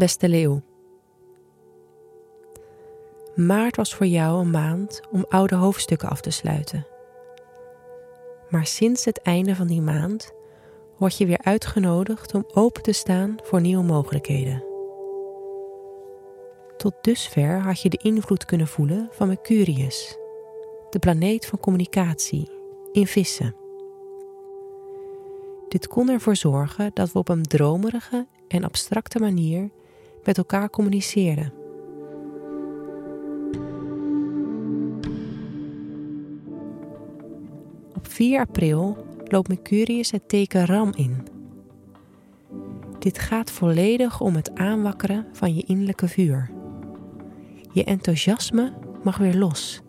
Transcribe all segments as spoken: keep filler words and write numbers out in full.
beste leeuw. Maart was voor jou een maand om oude hoofdstukken af te sluiten. Maar sinds het einde van die maand word je weer uitgenodigd om open te staan voor nieuwe mogelijkheden. Tot dusver had je de invloed kunnen voelen van Mercurius, de planeet van communicatie, in vissen. Dit kon ervoor zorgen dat we op een dromerige en abstracte manier met elkaar communiceerden. Op vier april loopt Mercurius het teken Ram in. Dit gaat volledig om het aanwakkeren van je innerlijke vuur. Je enthousiasme mag weer los.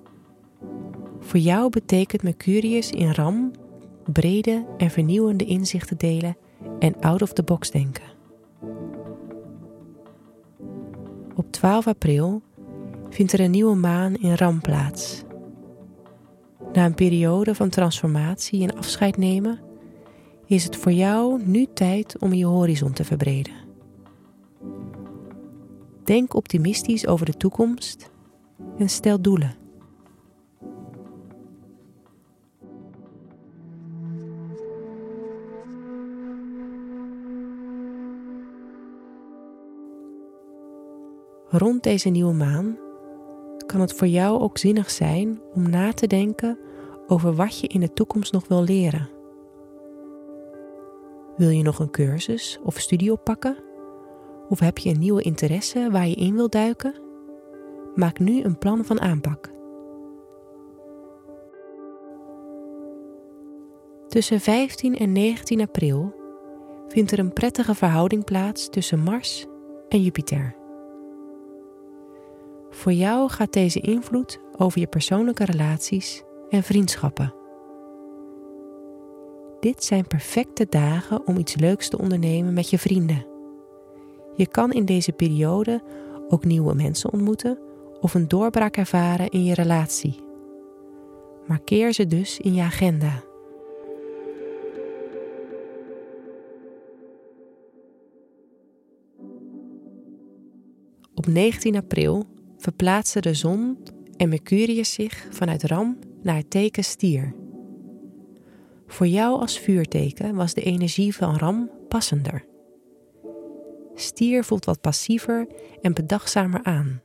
Voor jou betekent Mercurius in Ram brede en vernieuwende inzichten delen en out of the box denken. Op twaalf april vindt er een nieuwe maan in Ram plaats. Na een periode van transformatie en afscheid nemen, is het voor jou nu tijd om je horizon te verbreden. Denk optimistisch over de toekomst en stel doelen. Rond deze nieuwe maan kan het voor jou ook zinnig zijn om na te denken over wat je in de toekomst nog wil leren. Wil je nog een cursus of studie oppakken? Of heb je een nieuwe interesse waar je in wil duiken? Maak nu een plan van aanpak. Tussen vijftien en negentien april vindt er een prettige verhouding plaats tussen Mars en Jupiter. Voor jou gaat deze invloed over je persoonlijke relaties en vriendschappen. Dit zijn perfecte dagen om iets leuks te ondernemen met je vrienden. Je kan in deze periode ook nieuwe mensen ontmoeten of een doorbraak ervaren in je relatie. Markeer ze dus in je agenda. Op negentien april... verplaatsen de zon en Mercurius zich vanuit Ram naar het teken Stier. Voor jou als vuurteken was de energie van Ram passender. Stier voelt wat passiever en bedachtzamer aan.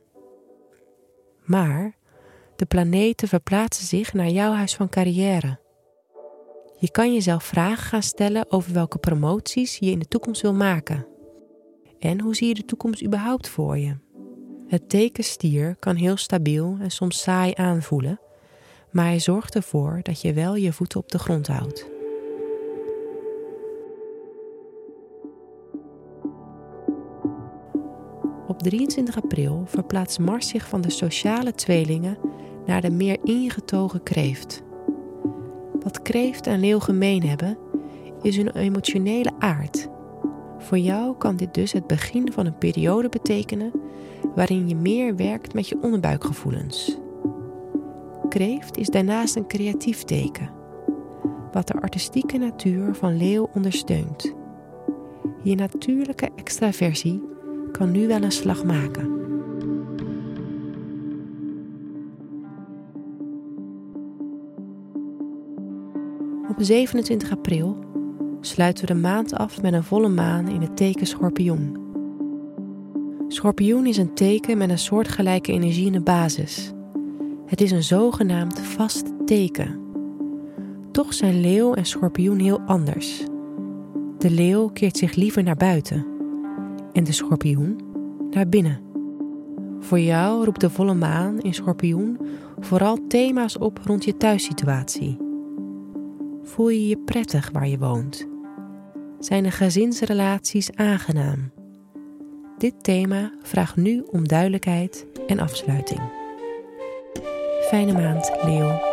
Maar de planeten verplaatsen zich naar jouw huis van carrière. Je kan jezelf vragen gaan stellen over welke promoties je in de toekomst wil maken. En hoe zie je de toekomst überhaupt voor je? Het teken Stier kan heel stabiel en soms saai aanvoelen, maar hij zorgt ervoor dat je wel je voeten op de grond houdt. Op drieëntwintig april verplaatst Mars zich van de sociale tweelingen naar de meer ingetogen kreeft. Wat kreeft en leeuw gemeen hebben, is hun emotionele aard. Voor jou kan dit dus het begin van een periode betekenen waarin je meer werkt met je onderbuikgevoelens. Kreeft is daarnaast een creatief teken, wat de artistieke natuur van leeuw ondersteunt. Je natuurlijke extraversie kan nu wel een slag maken. Op zevenentwintig april sluiten we de maand af met een volle maan in het teken Schorpioen. Schorpioen is een teken met een soortgelijke energie in de basis. Het is een zogenaamd vast teken. Toch zijn leeuw en schorpioen heel anders. De leeuw keert zich liever naar buiten en de schorpioen naar binnen. Voor jou roept de volle maan in Schorpioen vooral thema's op rond je thuissituatie. Voel je je prettig waar je woont? Zijn de gezinsrelaties aangenaam? Dit thema vraagt nu om duidelijkheid en afsluiting. Fijne maand, Leo.